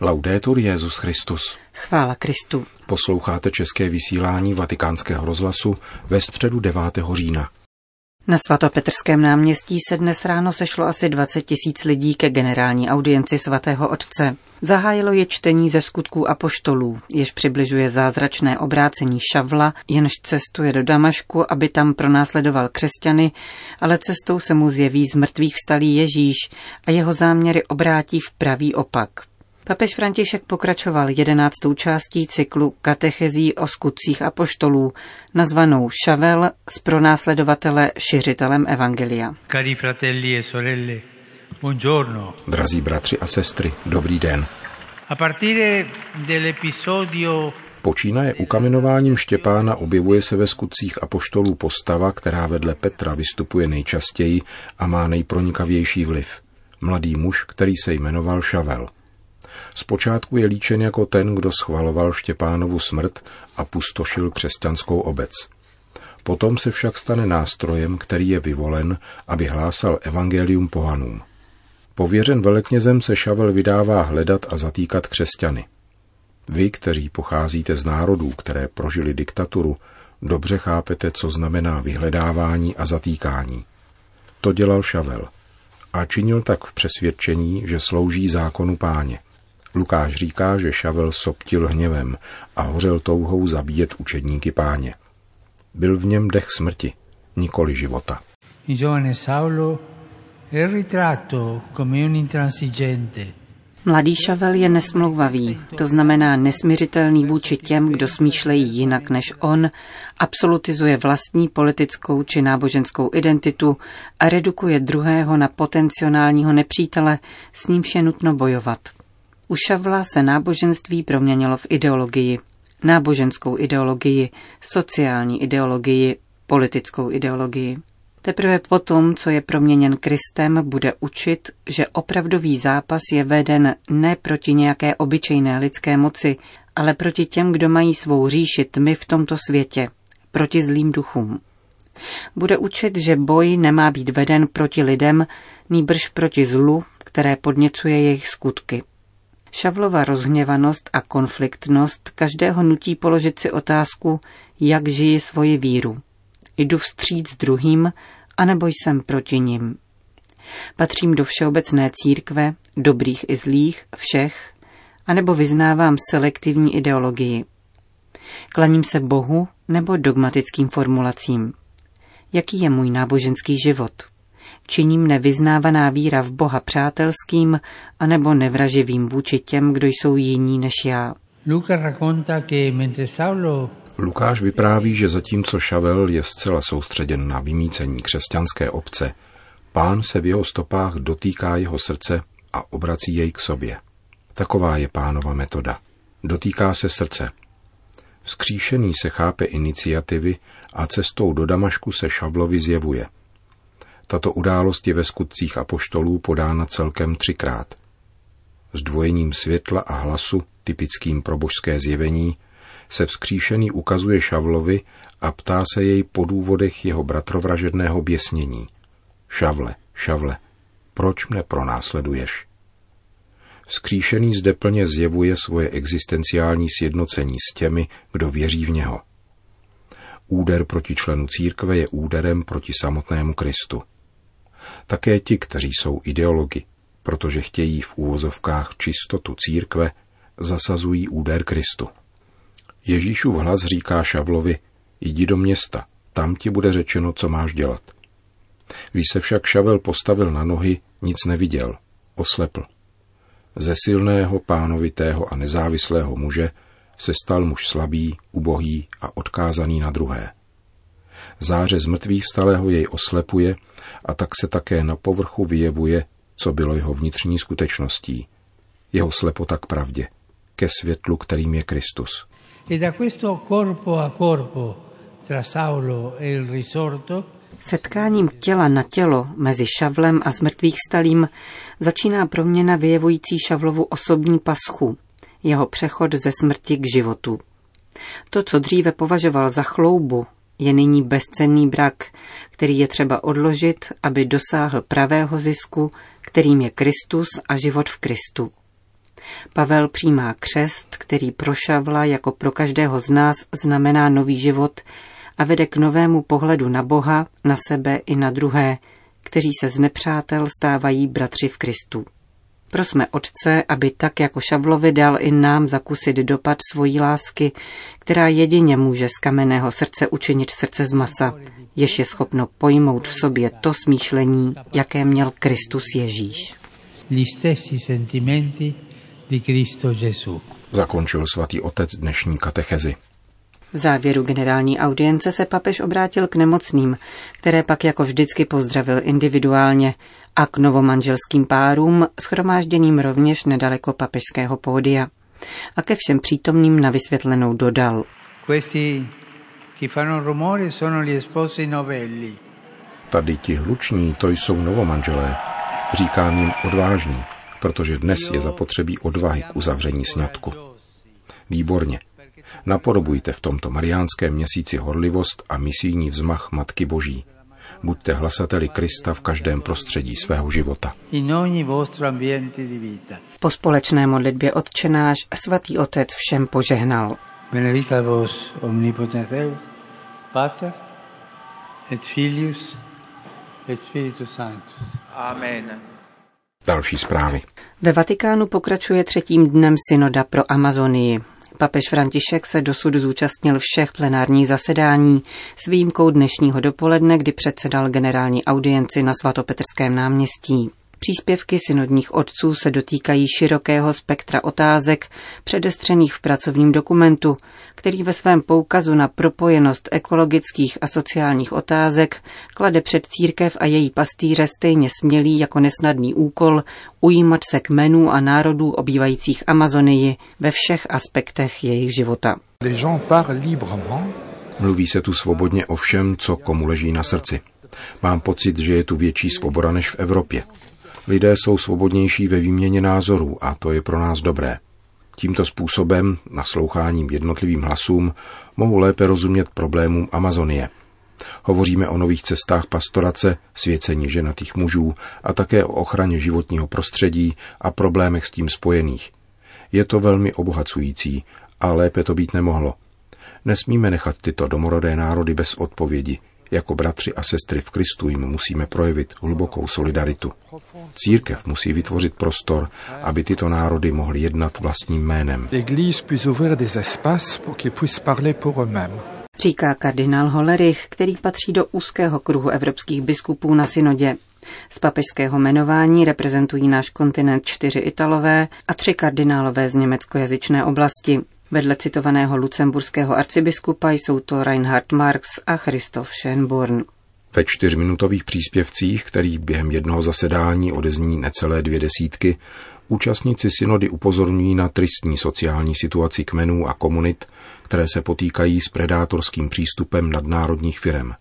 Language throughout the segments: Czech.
Laudetur Jesus Christus. Chvála Kristu. Posloucháte české vysílání Vatikánského rozhlasu ve středu 9. října. Na svatopetrském náměstí se dnes ráno sešlo asi 20 000 lidí ke generální audienci svatého otce. Zahájilo je čtení ze Skutků apoštolů, jež přibližuje zázračné obrácení Šavla, jenž cestuje do Damašku, aby tam pronásledoval křesťany, ale cestou se mu zjeví z mrtvých vstalý Ježíš a jeho záměry obrátí v pravý opak. Papež František pokračoval 11. částí cyklu katechezí o skutcích apoštolů, nazvanou Šavel z pronásledovatele šiřitelem evangelia. Cari fratelli e sorelle, buongiorno. Drazí bratři a sestry, dobrý den. A partire dell'episodio Počínaje ukamenováním Štěpána objevuje se ve Skutcích apoštolů postava, která vedle Petra vystupuje nejčastěji a má nejpronikavější vliv. Mladý muž, který se jmenoval Šavel. Zpočátku je líčen jako ten, kdo schvaloval Štěpánovu smrt a pustošil křesťanskou obec. Potom se však stane nástrojem, který je vyvolen, aby hlásal evangelium pohanům. Pověřen veleknězem se Šavel vydává hledat a zatýkat křesťany. Vy, kteří pocházíte z národů, které prožili diktaturu, dobře chápete, co znamená vyhledávání a zatýkání. To dělal Šavel. A činil tak v přesvědčení, že slouží zákonu Páně. Lukáš říká, že Šavel soptil hněvem a hořel touhou zabíjet učedníky Páně. Byl v něm dech smrti, nikoli života. Mladý Šavel je nesmlouvavý, to znamená nesmiřitelný vůči těm, kdo smýšlejí jinak než on, absolutizuje vlastní politickou či náboženskou identitu a redukuje druhého na potenciálního nepřítele, s nímž je nutno bojovat. U Šavla se náboženství proměnilo v ideologii, náboženskou ideologii, sociální ideologii, politickou ideologii. Teprve potom, co je proměněn Kristem, bude učit, že opravdový zápas je veden ne proti nějaké obyčejné lidské moci, ale proti těm, kdo mají svou říši tmy v tomto světě, proti zlým duchům. Bude učit, že boj nemá být veden proti lidem, nýbrž proti zlu, které podněcuje jejich skutky. Šavlova rozhněvanost a konfliktnost každého nutí položit si otázku, jak žiji svoji víru. Jdu vstříc druhým, anebo jsem proti nim. Patřím do všeobecné církve, dobrých i zlých, všech, anebo vyznávám selektivní ideologii. Klaním se Bohu nebo dogmatickým formulacím. Jaký je můj náboženský život? Činí mne vyznávaná víra v Boha přátelským anebo nevraživým vůči těm, kdo jsou jiní než já. Lukáš vypráví, že zatímco Šavel je zcela soustředěn na vymýcení křesťanské obce, Pán se v jeho stopách dotýká jeho srdce a obrací jej k sobě. Taková je Pánova metoda. Dotýká se srdce. Vzkříšený se chápe iniciativy a cestou do Damašku se Šavlovi zjevuje. Tato událost je ve Skutcích apoštolů podána celkem 3krát. Zdvojením světla a hlasu, typickým pro božské zjevení, se vzkříšený ukazuje Šavlovi a ptá se jej po důvodech jeho bratrovražedného běsnění. Šavle, Šavle, proč mne pronásleduješ? Vzkříšený zde plně zjevuje svoje existenciální sjednocení s těmi, kdo věří v něho. Úder proti členu církve je úderem proti samotnému Kristu. Také ti, kteří jsou ideologi, protože chtějí v úvozovkách čistotu církve, zasazují úder Kristu. Ježíšův hlas říká Šavlovi, jdi do města, tam ti bude řečeno, co máš dělat. Když se však Šavel postavil na nohy, nic neviděl, oslepl. Ze silného, pánovitého a nezávislého muže se stal muž slabý, ubohý a odkázaný na druhé. Záře z mrtvých vstalého jej oslepuje a tak se také na povrchu vyjevuje, co bylo jeho vnitřní skutečností. Jeho slepota k pravdě, ke světlu, kterým je Kristus. Setkáním těla na tělo mezi Šavlem a zmrtvých vstalým začíná proměna vyjevující Šavlovu osobní paschu, jeho přechod ze smrti k životu. To, co dříve považoval za chloubu, je nyní bezcenný brak, který je třeba odložit, aby dosáhl pravého zisku, kterým je Kristus a život v Kristu. Pavel přijímá křest, který pro Šavla jako pro každého z nás znamená nový život a vede k novému pohledu na Boha, na sebe i na druhé, kteří se z nepřátel stávají bratři v Kristu. Prosme Otce, aby tak jako Šavlovi dal i nám zakusit dopad svojí lásky, která jedině může z kamenného srdce učinit srdce z masa, jež je schopno pojmout v sobě to smýšlení, jaké měl Kristus Ježíš. Zakončil svatý otec dnešní katechezi. V závěru generální audience se papež obrátil k nemocným, které pak jako vždycky pozdravil individuálně, a k novomanželským párům, shromážděným rovněž nedaleko papežského pódia. A ke všem přítomným na vysvětlenou dodal. Tady ti hluční, to jsou novomanželé. Říkám jim odvážní, protože dnes je zapotřebí odvahy k uzavření sňatku. Výborně. Napodobujte v tomto mariánském měsíci horlivost a misijní vzmach Matky Boží. Buďte hlasateli Krista v každém prostředí svého života. Po společné modlitbě Otčenáš svatý otec všem požehnal. Benedica vos omnipotens Deus, Pater et Filius et Spiritus Sanctus. Amen. Další zprávy. Ve Vatikánu pokračuje třetím dnem synoda pro Amazonii. Papež František se dosud zúčastnil všech plenárních zasedání s výjimkou dnešního dopoledne, kdy předsedal generální audienci na Svatopetrském náměstí. Příspěvky synodních otců se dotýkají širokého spektra otázek, předestřených v pracovním dokumentu, který ve svém poukazu na propojenost ekologických a sociálních otázek klade před církev a její pastýře stejně smělý jako nesnadný úkol ujímat se kmenů a národů obývajících Amazonii ve všech aspektech jejich života. Mluví se tu svobodně o všem, co komu leží na srdci. Mám pocit, že je tu větší svoboda než v Evropě. Lidé jsou svobodnější ve výměně názorů a to je pro nás dobré. Tímto způsobem, nasloucháním jednotlivým hlasům, mohou lépe rozumět problémům Amazonie. Hovoříme o nových cestách pastorace, svěcení ženatých mužů a také o ochraně životního prostředí a problémech s tím spojených. Je to velmi obohacující a lépe to být nemohlo. Nesmíme nechat tyto domorodé národy bez odpovědi. Jako bratři a sestry v Kristu jim musíme projevit hlubokou solidaritu. Církev musí vytvořit prostor, aby tyto národy mohly jednat vlastním jménem. Říká kardinál Hollerich, který patří do úzkého kruhu evropských biskupů na synodě. Z papežského jmenování reprezentují náš kontinent 4 Italové a 3 kardinálové z německojazyčné oblasti. Vedle citovaného lucemburského arcibiskupa jsou to Reinhard Marx a Christoph Schönborn. Ve 4minutových příspěvcích, kterých během jednoho zasedání odezní necelé 200, účastníci synody upozorňují na tristní sociální situaci kmenů a komunit, které se potýkají s predátorským přístupem nadnárodních firem.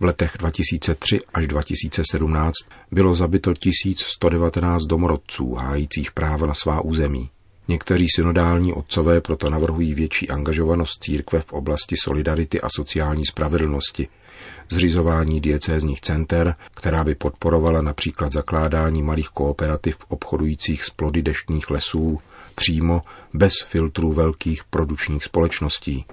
V letech 2003 až 2017 bylo zabito 1119 domorodců hájících práva na svá území. Někteří synodální otcové proto navrhují větší angažovanost církve v oblasti solidarity a sociální spravedlnosti, zřizování diecézních center, která by podporovala například zakládání malých kooperativ obchodujících s plody deštných lesů, přímo bez filtrů velkých produkčních společností.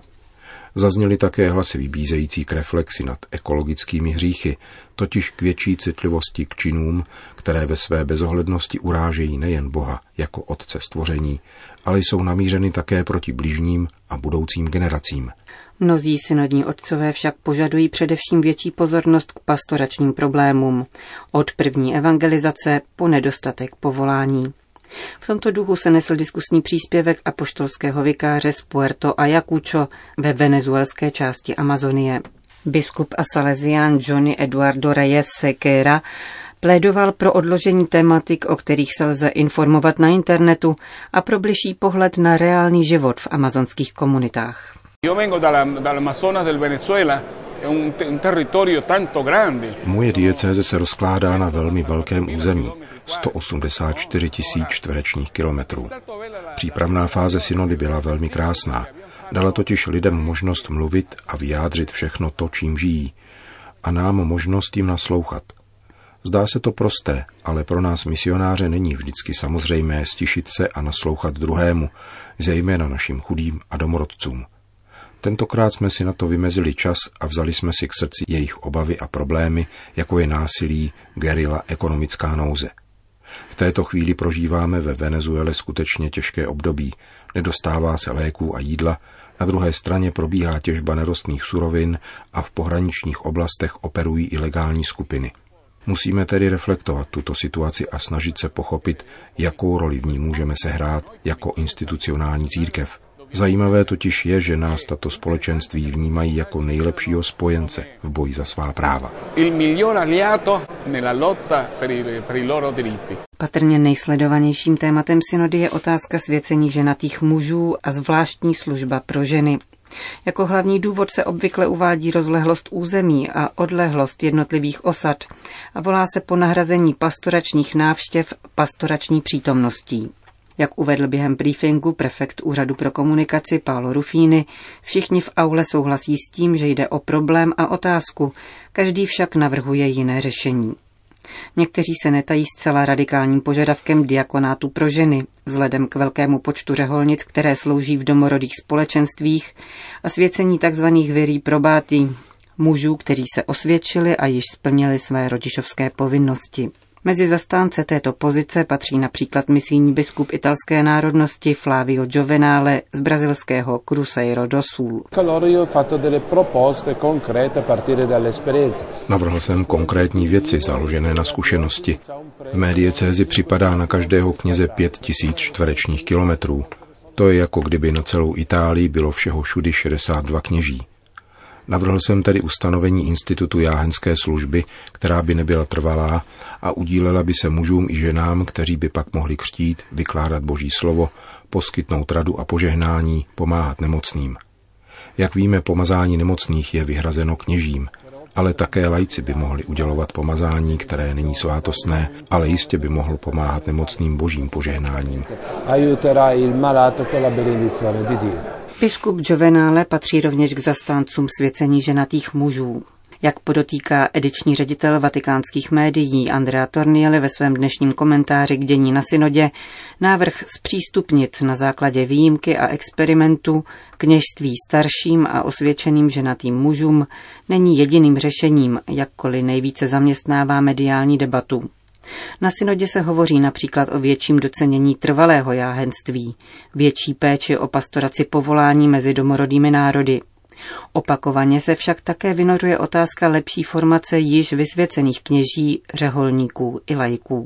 Zazněly také hlasy vybízející k reflexi nad ekologickými hříchy, totiž k větší citlivosti k činům, které ve své bezohlednosti urážejí nejen Boha jako Otce stvoření, ale jsou namířeny také proti bližním a budoucím generacím. Mnozí synodní otcové však požadují především větší pozornost k pastoračním problémům, od první evangelizace po nedostatek povolání. V tomto duchu se nesl diskusní příspěvek apoštolského vikáře z Puerto Ayacucho ve venezuelské části Amazonie. Biskup a salezián Johnny Eduardo Reyes Sequeira plédoval pro odložení tematik, o kterých se lze informovat na internetu a pro bližší pohled na reálný život v amazonských komunitách. Moje diecéze se rozkládá na velmi velkém území, 184 tisíc čtverečních kilometrů. Přípravná fáze synody byla velmi krásná. Dala totiž lidem možnost mluvit a vyjádřit všechno to, čím žijí, a nám možnost jim naslouchat. Zdá se to prosté, ale pro nás misionáře není vždycky samozřejmé stišit se a naslouchat druhému, zejména našim chudým a domorodcům. Tentokrát jsme si na to vymezili čas a vzali jsme si k srdci jejich obavy a problémy, jako je násilí, gerila, ekonomická nouze. V této chvíli prožíváme ve Venezuele skutečně těžké období, nedostává se léků a jídla, na druhé straně probíhá těžba nerostných surovin a v pohraničních oblastech operují ilegální skupiny. Musíme tedy reflektovat tuto situaci a snažit se pochopit, jakou roli v ní můžeme sehrát jako institucionální církev. Zajímavé totiž je, že nás tato společenství vnímají jako nejlepšího spojence v boji za svá práva. Patrně nejsledovanějším tématem synody je otázka svěcení ženatých mužů a zvláštní služba pro ženy. Jako hlavní důvod se obvykle uvádí rozlehlost území a odlehlost jednotlivých osad a volá se po nahrazení pastoračních návštěv pastorační přítomností. Jak uvedl během briefingu prefekt Úřadu pro komunikaci Paolo Ruffini, všichni v aule souhlasí s tím, že jde o problém a otázku, každý však navrhuje jiné řešení. Někteří se netají zcela radikálním požadavkem diakonátu pro ženy, vzhledem k velkému počtu řeholnic, které slouží v domorodých společenstvích, a svěcení tzv. Viri probati, mužů, kteří se osvědčili a již splnili své rodičovské povinnosti. Mezi zastánce této pozice patří například misijní biskup italské národnosti Flavio Giovenale z brazilského Cruzeiro do Sul. Navrhl jsem konkrétní věci založené na zkušenosti. V mé diecézi připadá na každého kněze 5 000 čtverečních kilometrů. To je jako kdyby na celou Itálii bylo všeho všudy 62 kněží. Navrhl jsem tedy ustanovení institutu jáhenské služby, která by nebyla trvalá a udílela by se mužům i ženám, kteří by pak mohli křtít, vykládat Boží slovo, poskytnout radu a požehnání, pomáhat nemocným. Jak víme, pomazání nemocných je vyhrazeno kněžím, ale také laici by mohli udělovat pomazání, které není svátostné, ale jistě by mohl pomáhat nemocným Božím požehnáním. Biskup Giovenale patří rovněž k zastáncům svěcení ženatých mužů. Jak podotýká ediční ředitel vatikánských médií Andrea Torniele ve svém dnešním komentáři k dění na synodě, návrh zpřístupnit na základě výjimky a experimentu kněžství starším a osvědčeným ženatým mužům není jediným řešením, jakkoliv nejvíce zaměstnává mediální debatu. Na synodě se hovoří například o větším docenění trvalého jáhenství, větší péči o pastoraci povolání mezi domorodými národy. Opakovaně se však také vynořuje otázka lepší formace již vysvěcených kněží, řeholníků i laiků.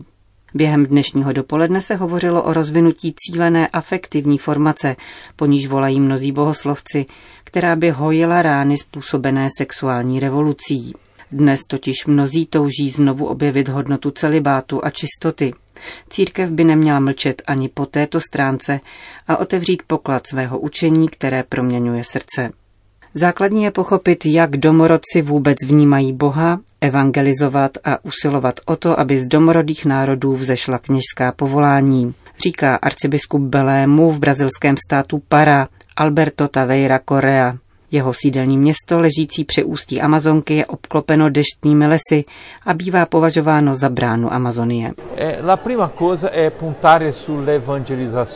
Během dnešního dopoledne se hovořilo o rozvinutí cílené afektivní formace, po níž volají mnozí bohoslovci, která by hojila rány způsobené sexuální revolucí. Dnes totiž mnozí touží znovu objevit hodnotu celibátu a čistoty. Církev by neměla mlčet ani po této stránce a otevřít poklad svého učení, které proměňuje srdce. Základní je pochopit, jak domorodci vůbec vnímají Boha, evangelizovat a usilovat o to, aby z domorodých národů vzešla kněžská povolání, říká arcibiskup Belému v brazilském státu Pará Alberto Taveira Correa. Jeho sídelní město, ležící při ústí Amazonky, je obklopeno deštnými lesy a bývá považováno za bránu Amazonie.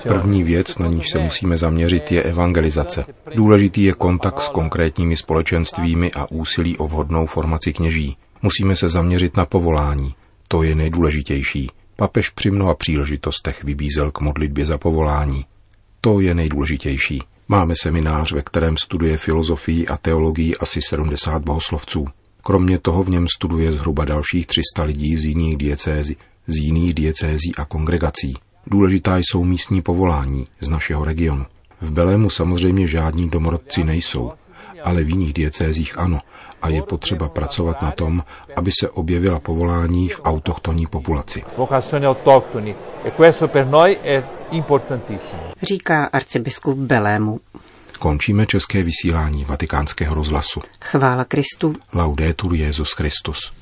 První věc, na níž se musíme zaměřit, je evangelizace. Důležitý je kontakt s konkrétními společenstvími a úsilí o vhodnou formaci kněží. Musíme se zaměřit na povolání. To je nejdůležitější. Papež při mnoha příležitostech vybízel k modlitbě za povolání. To je nejdůležitější. Máme seminář, ve kterém studuje filozofii a teologii asi 70 bohoslovců. Kromě toho v něm studuje zhruba dalších 300 lidí z jiných diecézí a kongregací. Důležitá jsou místní povolání z našeho regionu. V Belému samozřejmě žádní domorodci nejsou, ale v jiných diecézích ano a je potřeba pracovat na tom, aby se objevila povolání v autochtonní populaci. Říká arcibiskup Belému. Končíme české vysílání Vatikánského rozhlasu. Chvála Kristu. Laudetur Jesus Christus.